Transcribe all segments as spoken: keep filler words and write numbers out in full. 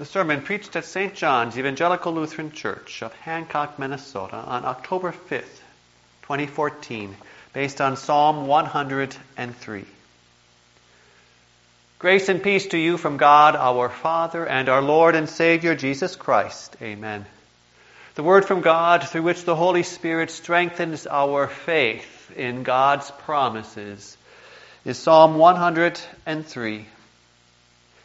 The sermon preached at Saint John's Evangelical Lutheran Church of Hancock, Minnesota on October fifth, twenty fourteen, based on Psalm one hundred three. Grace and peace to you from God our Father and our Lord and Savior Jesus Christ. Amen. The word from God through which the Holy Spirit strengthens our faith in God's promises is Psalm one hundred three.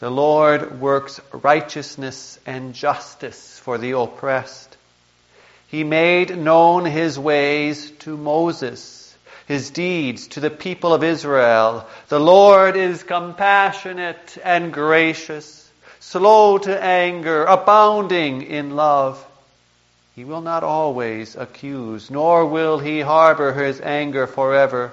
The Lord works righteousness and justice for the oppressed. He made known his ways to Moses, his deeds to the people of Israel. The Lord is compassionate and gracious, slow to anger, abounding in love. He will not always accuse, nor will he harbor his anger forever.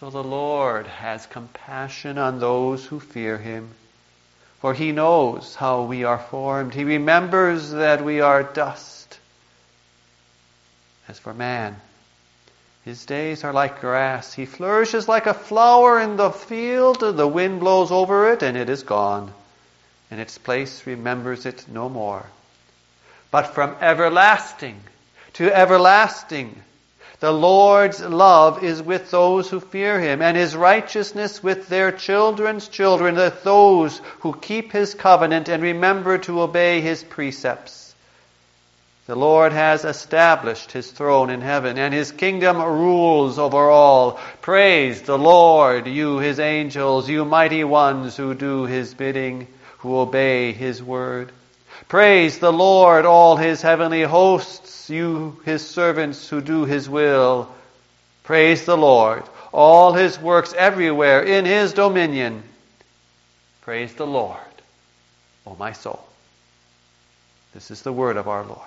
so the Lord has compassion on those who fear him. For he knows how we are formed. He remembers that we are dust. As for man, his days are like grass. He flourishes like a flower in the field. The wind blows over it, and it is gone, and its place remembers it no more. But from everlasting to everlasting, the Lord's love is with those who fear him, and his righteousness with their children's children, with those who keep his covenant and remember to obey his precepts. The Lord has established his throne in heaven, and his kingdom rules over all. Praise the Lord, you his angels, you mighty ones who do his bidding, who obey his word. Praise the Lord, all his heavenly hosts, you his servants who do his will. Praise the Lord, all his works everywhere in his dominion. Praise the Lord, O my soul. This is the word of our Lord.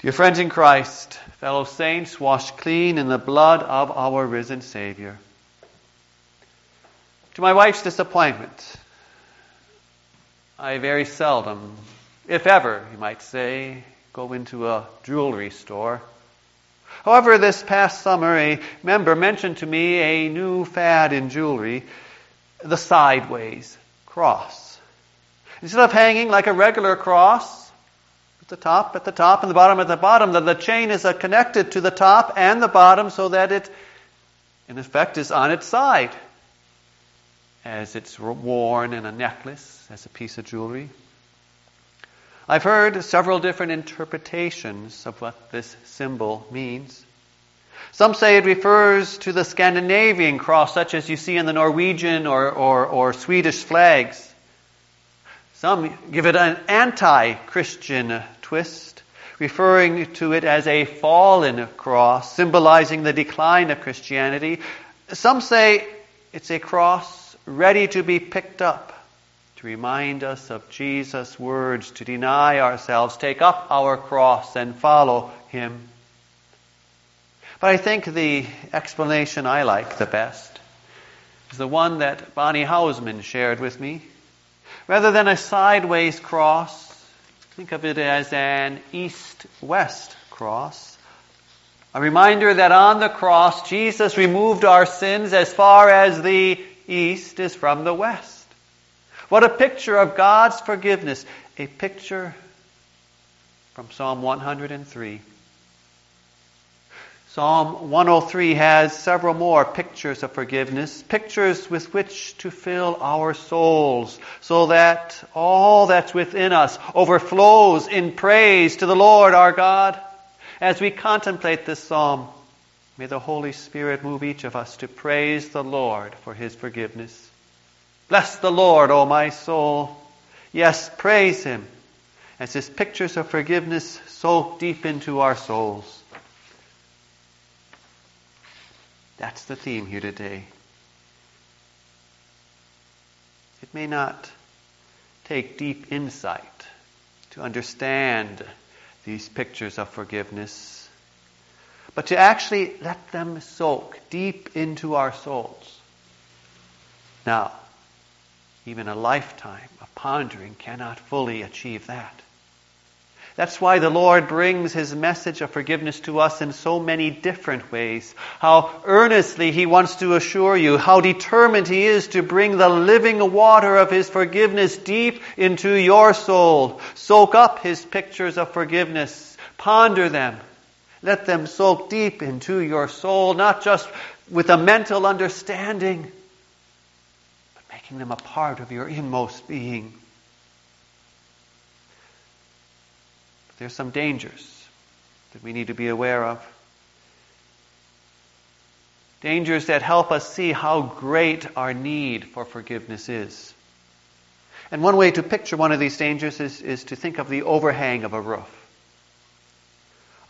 Dear friends in Christ, fellow saints washed clean in the blood of our risen Savior. To my wife's disappointment, I very seldom, if ever, you might say, go into a jewelry store. However, this past summer, a member mentioned to me a new fad in jewelry, the sideways cross. Instead of hanging like a regular cross, at the top, at the top, and the bottom, at the bottom, the, the chain is connected to the top and the bottom so that it, in effect, is on its side, as it's worn in a necklace, as a piece of jewelry. I've heard several different interpretations of what this symbol means. Some say it refers to the Scandinavian cross, such as you see in the Norwegian or, or, or Swedish flags. Some give it an anti-Christian twist, referring to it as a fallen cross, symbolizing the decline of Christianity. Some say it's a cross ready to be picked up, to remind us of Jesus' words, to deny ourselves, take up our cross and follow him. But I think the explanation I like the best is the one that Bonnie Hausman shared with me. Rather than a sideways cross, think of it as an east-west cross. A reminder that on the cross, Jesus removed our sins as far as the east is from the west. What a picture of God's forgiveness. A picture from Psalm one hundred three. Psalm one oh three has several more pictures of forgiveness, pictures with which to fill our souls, so that all that's within us overflows in praise to the Lord our God. As we contemplate this psalm, may the Holy Spirit move each of us to praise the Lord for his forgiveness. Bless the Lord, O my soul. Yes, praise him, as his pictures of forgiveness soak deep into our souls. That's the theme here today. It may not take deep insight to understand these pictures of forgiveness, but to actually let them soak deep into our souls. Now, even a lifetime of pondering cannot fully achieve that. That's why the Lord brings his message of forgiveness to us in so many different ways. How earnestly he wants to assure you, how determined he is to bring the living water of his forgiveness deep into your soul. Soak up his pictures of forgiveness. Ponder them. Let them soak deep into your soul, not just with a mental understanding, but making them a part of your inmost being. There's some dangers that we need to be aware of. Dangers that help us see how great our need for forgiveness is. And one way to picture one of these dangers is, is to think of the overhang of a roof.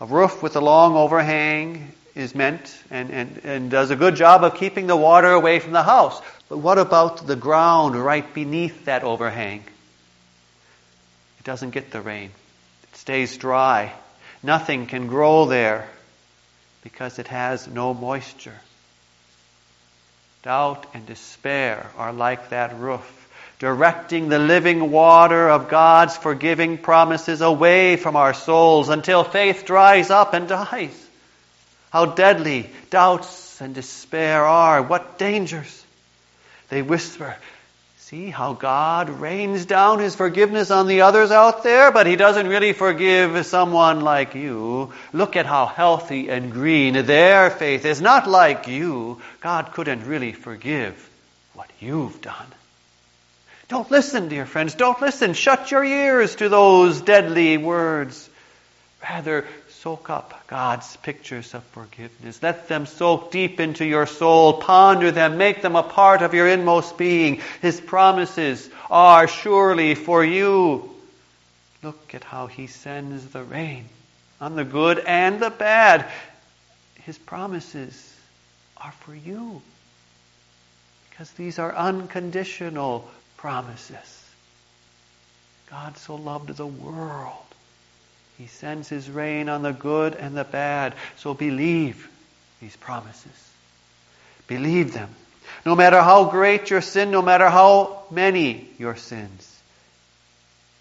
A roof with a long overhang is meant and, and, and does a good job of keeping the water away from the house. But what about the ground right beneath that overhang? It doesn't get the rain. Stays dry. Nothing can grow there because it has no moisture. Doubt and despair are like that roof, directing the living water of God's forgiving promises away from our souls until faith dries up and dies. How deadly doubts and despair are. What dangers. They whisper, see how God rains down his forgiveness on the others out there, but he doesn't really forgive someone like you. Look at how healthy and green their faith is. Not like you. God couldn't really forgive what you've done. Don't listen, dear friends. Don't listen. Shut your ears to those deadly words. Rather, soak up God's pictures of forgiveness. Let them soak deep into your soul. Ponder them. Make them a part of your inmost being. His promises are surely for you. Look at how he sends the rain on the good and the bad. His promises are for you because these are unconditional promises. God so loved the world. He sends his rain on the good and the bad. So believe these promises. Believe them. No matter how great your sin, no matter how many your sins,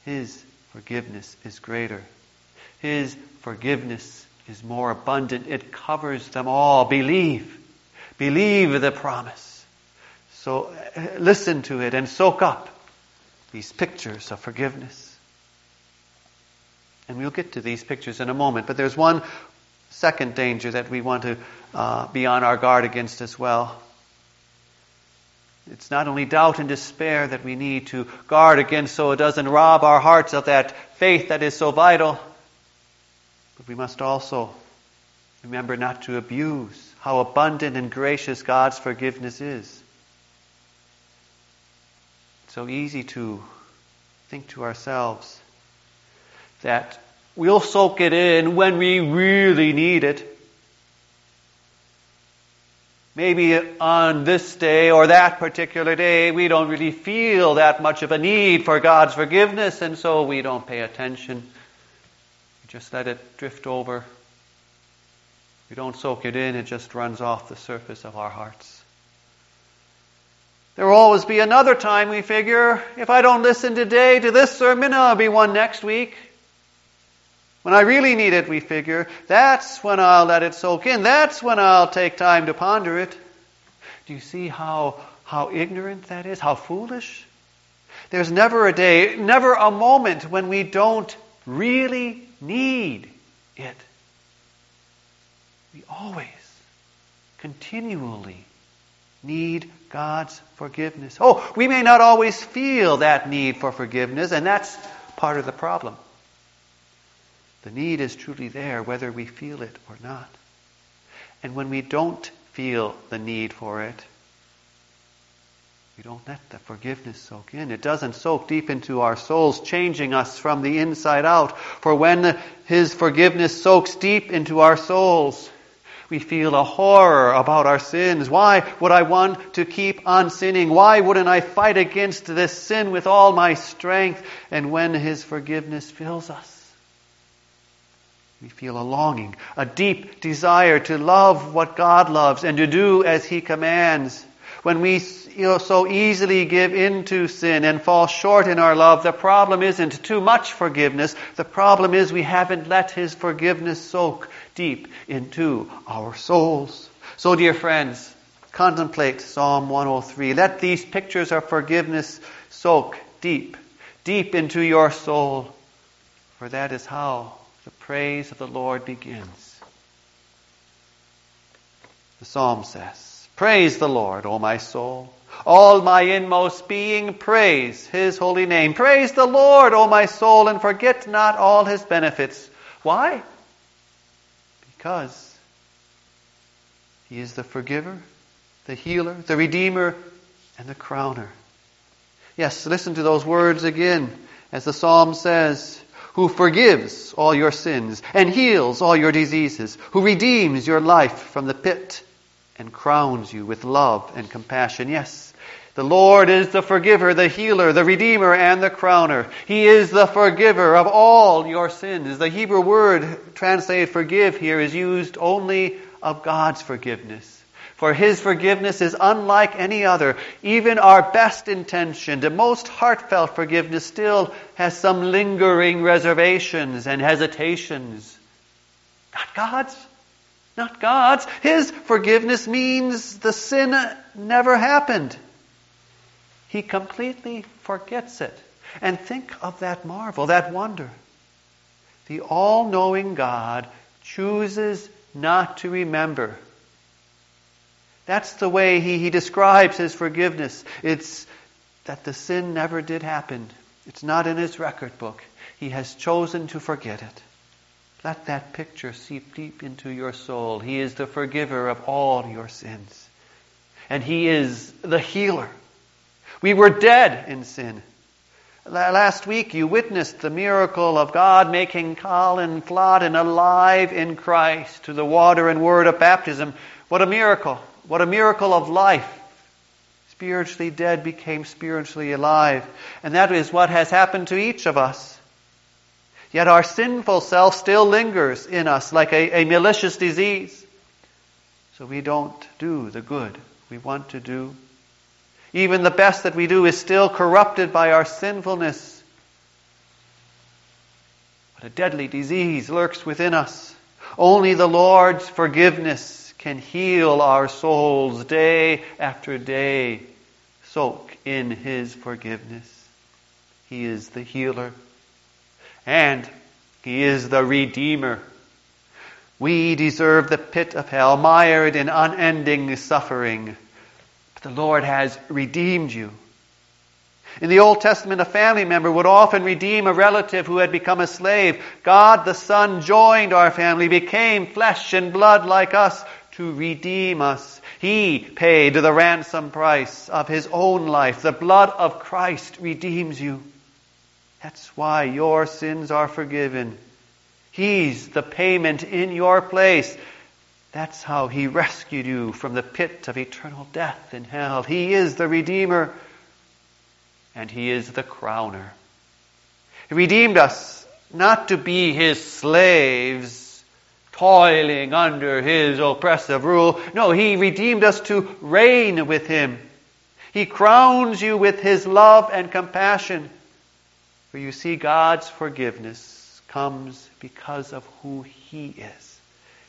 his forgiveness is greater. His forgiveness is more abundant. It covers them all. Believe. Believe the promise. So listen to it and soak up these pictures of forgiveness. And we'll get to these pictures in a moment. But there's one second danger that we want to uh, be on our guard against as well. It's not only doubt and despair that we need to guard against so it doesn't rob our hearts of that faith that is so vital. But we must also remember not to abuse how abundant and gracious God's forgiveness is. It's so easy to think to ourselves that we'll soak it in when we really need it. Maybe on this day or that particular day, we don't really feel that much of a need for God's forgiveness, and so we don't pay attention. We just let it drift over. We don't soak it in, it just runs off the surface of our hearts. There will always be another time, we figure, if I don't listen today to this sermon, I'll be one next week. When I really need it, we figure, that's when I'll let it soak in. That's when I'll take time to ponder it. Do you see how, how ignorant that is? How foolish? There's never a day, never a moment when we don't really need it. We always, continually need God's forgiveness. Oh, we may not always feel that need for forgiveness, and that's part of the problem. The need is truly there, whether we feel it or not. And when we don't feel the need for it, we don't let the forgiveness soak in. It doesn't soak deep into our souls, changing us from the inside out. For when His forgiveness soaks deep into our souls, we feel a horror about our sins. Why would I want to keep on sinning? Why wouldn't I fight against this sin with all my strength? And when His forgiveness fills us, we feel a longing, a deep desire to love what God loves and to do as He commands. When we so easily give in to sin and fall short in our love, the problem isn't too much forgiveness. The problem is we haven't let His forgiveness soak deep into our souls. So, dear friends, contemplate Psalm one oh three. Let these pictures of forgiveness soak deep, deep into your soul, for that is how the praise of the Lord begins. The psalm says, "Praise the Lord, O my soul. All my inmost being, praise His holy name. Praise the Lord, O my soul, and forget not all His benefits." Why? Because He is the forgiver, the healer, the redeemer, and the crowner. Yes, listen to those words again, as the psalm says, "Who forgives all your sins and heals all your diseases, who redeems your life from the pit and crowns you with love and compassion." Yes, the Lord is the forgiver, the healer, the redeemer, and the crowner. He is the forgiver of all your sins. The Hebrew word translated forgive here is used only of God's forgiveness. For His forgiveness is unlike any other. Even our best intentioned, the most heartfelt forgiveness still has some lingering reservations and hesitations. Not God's. Not God's. His forgiveness means the sin never happened. He completely forgets it. And think of that marvel, that wonder. The all-knowing God chooses not to remember. That's the way he, he describes His forgiveness. It's that the sin never did happen. It's not in His record book. He has chosen to forget it. Let that picture seep deep into your soul. He is the forgiver of all your sins. And He is the healer. We were dead in sin. Last week you witnessed the miracle of God making Colin Flodden alive in Christ through the water and word of baptism. What a miracle. What a miracle of life. Spiritually dead became spiritually alive. And that is what has happened to each of us. Yet our sinful self still lingers in us like a, a malicious disease. So we don't do the good we want to do. Even the best that we do is still corrupted by our sinfulness. But a deadly disease lurks within us. Only the Lord's forgiveness can heal our souls day after day. Soak in His forgiveness. He is the healer. And He is the Redeemer. We deserve the pit of hell, mired in unending suffering. But the Lord has redeemed you. In the Old Testament, a family member would often redeem a relative who had become a slave. God the Son joined our family, became flesh and blood like us to redeem us. He paid the ransom price of His own life. The blood of Christ redeems you. That's why your sins are forgiven. He's the payment in your place. That's how He rescued you from the pit of eternal death in hell. He is the Redeemer, and He is the Crowner. He redeemed us not to be His slaves, toiling under His oppressive rule. No, He redeemed us to reign with Him. He crowns you with His love and compassion. For you see, God's forgiveness comes because of who He is.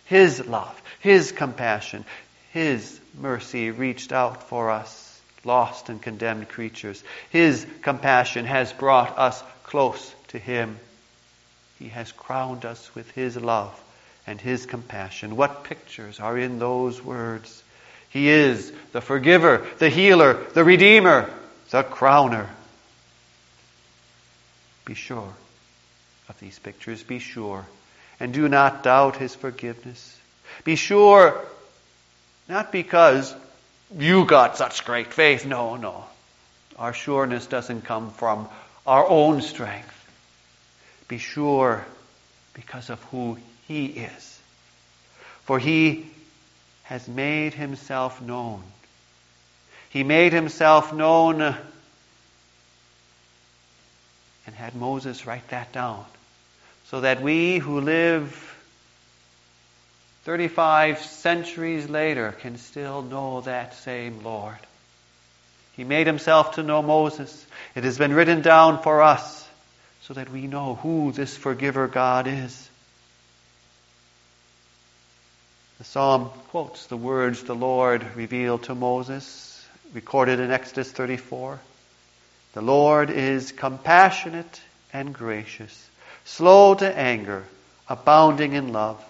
His love, His compassion, His mercy reached out for us, lost and condemned creatures. His compassion has brought us close to Him. He has crowned us with His love and his compassion. What pictures are in those words? He is the forgiver, the healer, the redeemer, the crowner. Be sure of these pictures. Be sure. And do not doubt his forgiveness. Be sure, not because you got such great faith. No, no. Our sureness doesn't come from our own strength. Be sure because of who he is. For he has made himself known. He made himself known and had Moses write that down so that we who live thirty-five centuries later can still know that same Lord. He made himself to know Moses. It has been written down for us so that we know who this forgiver God is. The psalm quotes the words the Lord revealed to Moses, recorded in Exodus thirty-four. The Lord is compassionate and gracious, slow to anger, abounding in love.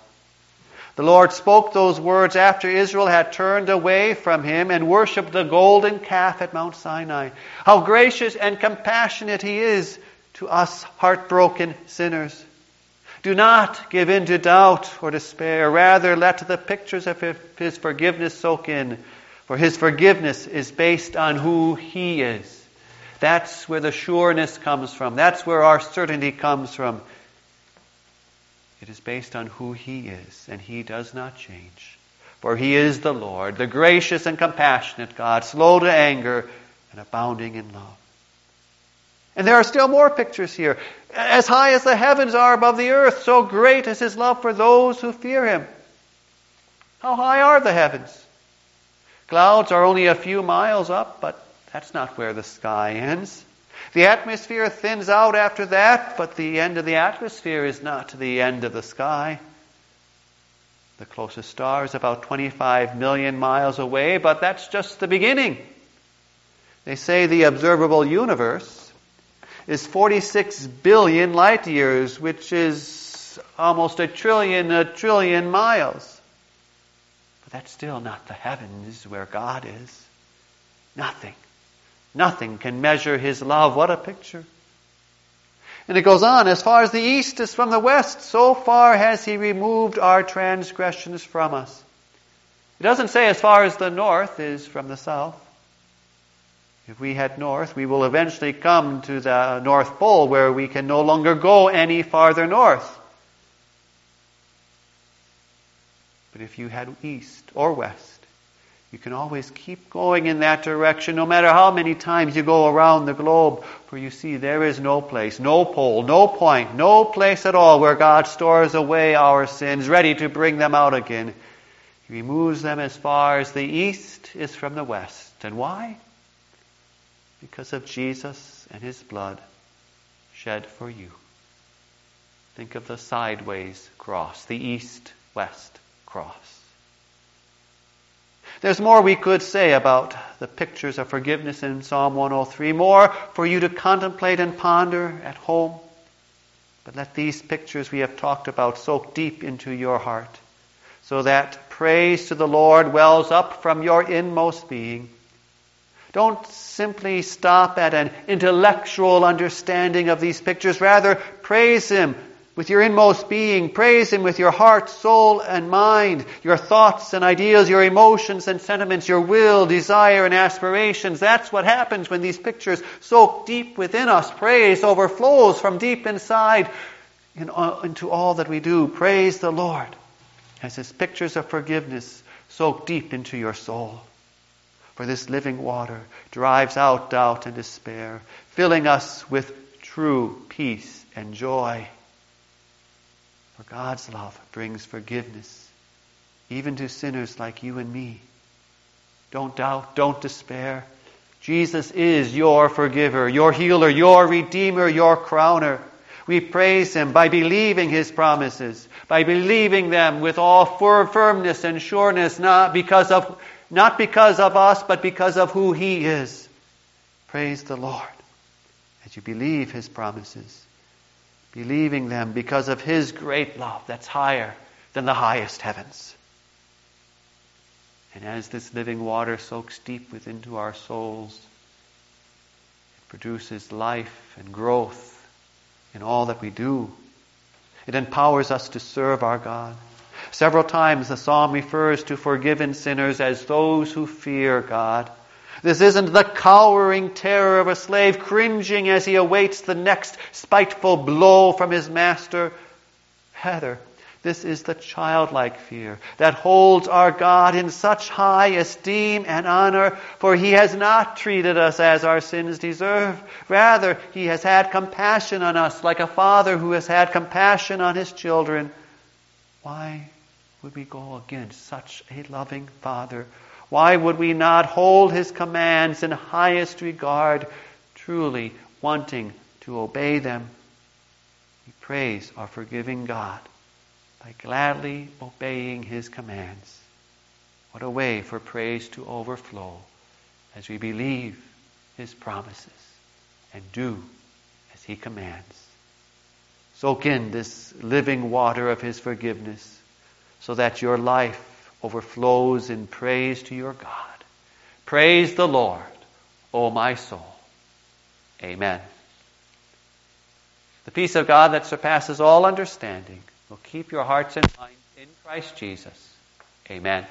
The Lord spoke those words after Israel had turned away from him and worshipped the golden calf at Mount Sinai. How gracious and compassionate he is to us heartbroken sinners. Do not give in to doubt or despair. Rather, let the pictures of his forgiveness soak in. For his forgiveness is based on who he is. That's where the sureness comes from. That's where our certainty comes from. It is based on who he is, and he does not change. For he is the Lord, the gracious and compassionate God, slow to anger and abounding in love. And there are still more pictures here. As high as the heavens are above the earth, so great is his love for those who fear him. How high are the heavens? Clouds are only a few miles up, but that's not where the sky ends. The atmosphere thins out after that, but the end of the atmosphere is not the end of the sky. The closest star is about twenty-five million miles away, but that's just the beginning. They say the observable universe is forty-six billion light years, which is almost a trillion, a trillion miles. But that's still not the heavens where God is. Nothing, nothing can measure his love. What a picture. And it goes on, as far as the east is from the west, so far has he removed our transgressions from us. It doesn't say as far as the north is from the south. If we head north, we will eventually come to the North Pole where we can no longer go any farther north. But if you head east or west, you can always keep going in that direction no matter how many times you go around the globe. For you see, there is no place, no pole, no point, no place at all where God stores away our sins, ready to bring them out again. He removes them as far as the east is from the west. And why? Because of Jesus and his blood shed for you. Think of the sideways cross, the east-west cross. There's more we could say about the pictures of forgiveness in Psalm one oh three, more for you to contemplate and ponder at home. But let these pictures we have talked about soak deep into your heart, so that praise to the Lord wells up from your inmost being. Don't simply stop at an intellectual understanding of these pictures. Rather, praise him with your inmost being. Praise him with your heart, soul, and mind, your thoughts and ideas, your emotions and sentiments, your will, desire, and aspirations. That's what happens when these pictures soak deep within us. Praise overflows from deep inside into all that we do. Praise the Lord as his pictures of forgiveness soak deep into your soul. For this living water drives out doubt and despair, filling us with true peace and joy. For God's love brings forgiveness, even to sinners like you and me. Don't doubt, don't despair. Jesus is your forgiver, your healer, your redeemer, your crowner. We praise him by believing his promises, by believing them with all firmness and sureness, not because of Not because of us, but because of who he is. Praise the Lord as you believe his promises, believing them because of his great love that's higher than the highest heavens. And as this living water soaks deep within into our souls, it produces life and growth in all that we do. It empowers us to serve our God. Several times the psalm refers to forgiven sinners as those who fear God. This isn't the cowering terror of a slave cringing as he awaits the next spiteful blow from his master. Rather, this is the childlike fear that holds our God in such high esteem and honor, for he has not treated us as our sins deserve. Rather, he has had compassion on us like a father who has had compassion on his children. Why would we go against such a loving father? Why would we not hold his commands in highest regard, truly wanting to obey them? We praise our forgiving God by gladly obeying his commands. What a way for praise to overflow as we believe his promises and do as he commands. Soak in this living water of his forgiveness so that your life overflows in praise to your God. Praise the Lord, O my soul. Amen. The peace of God that surpasses all understanding will keep your hearts and minds in Christ Jesus. Amen.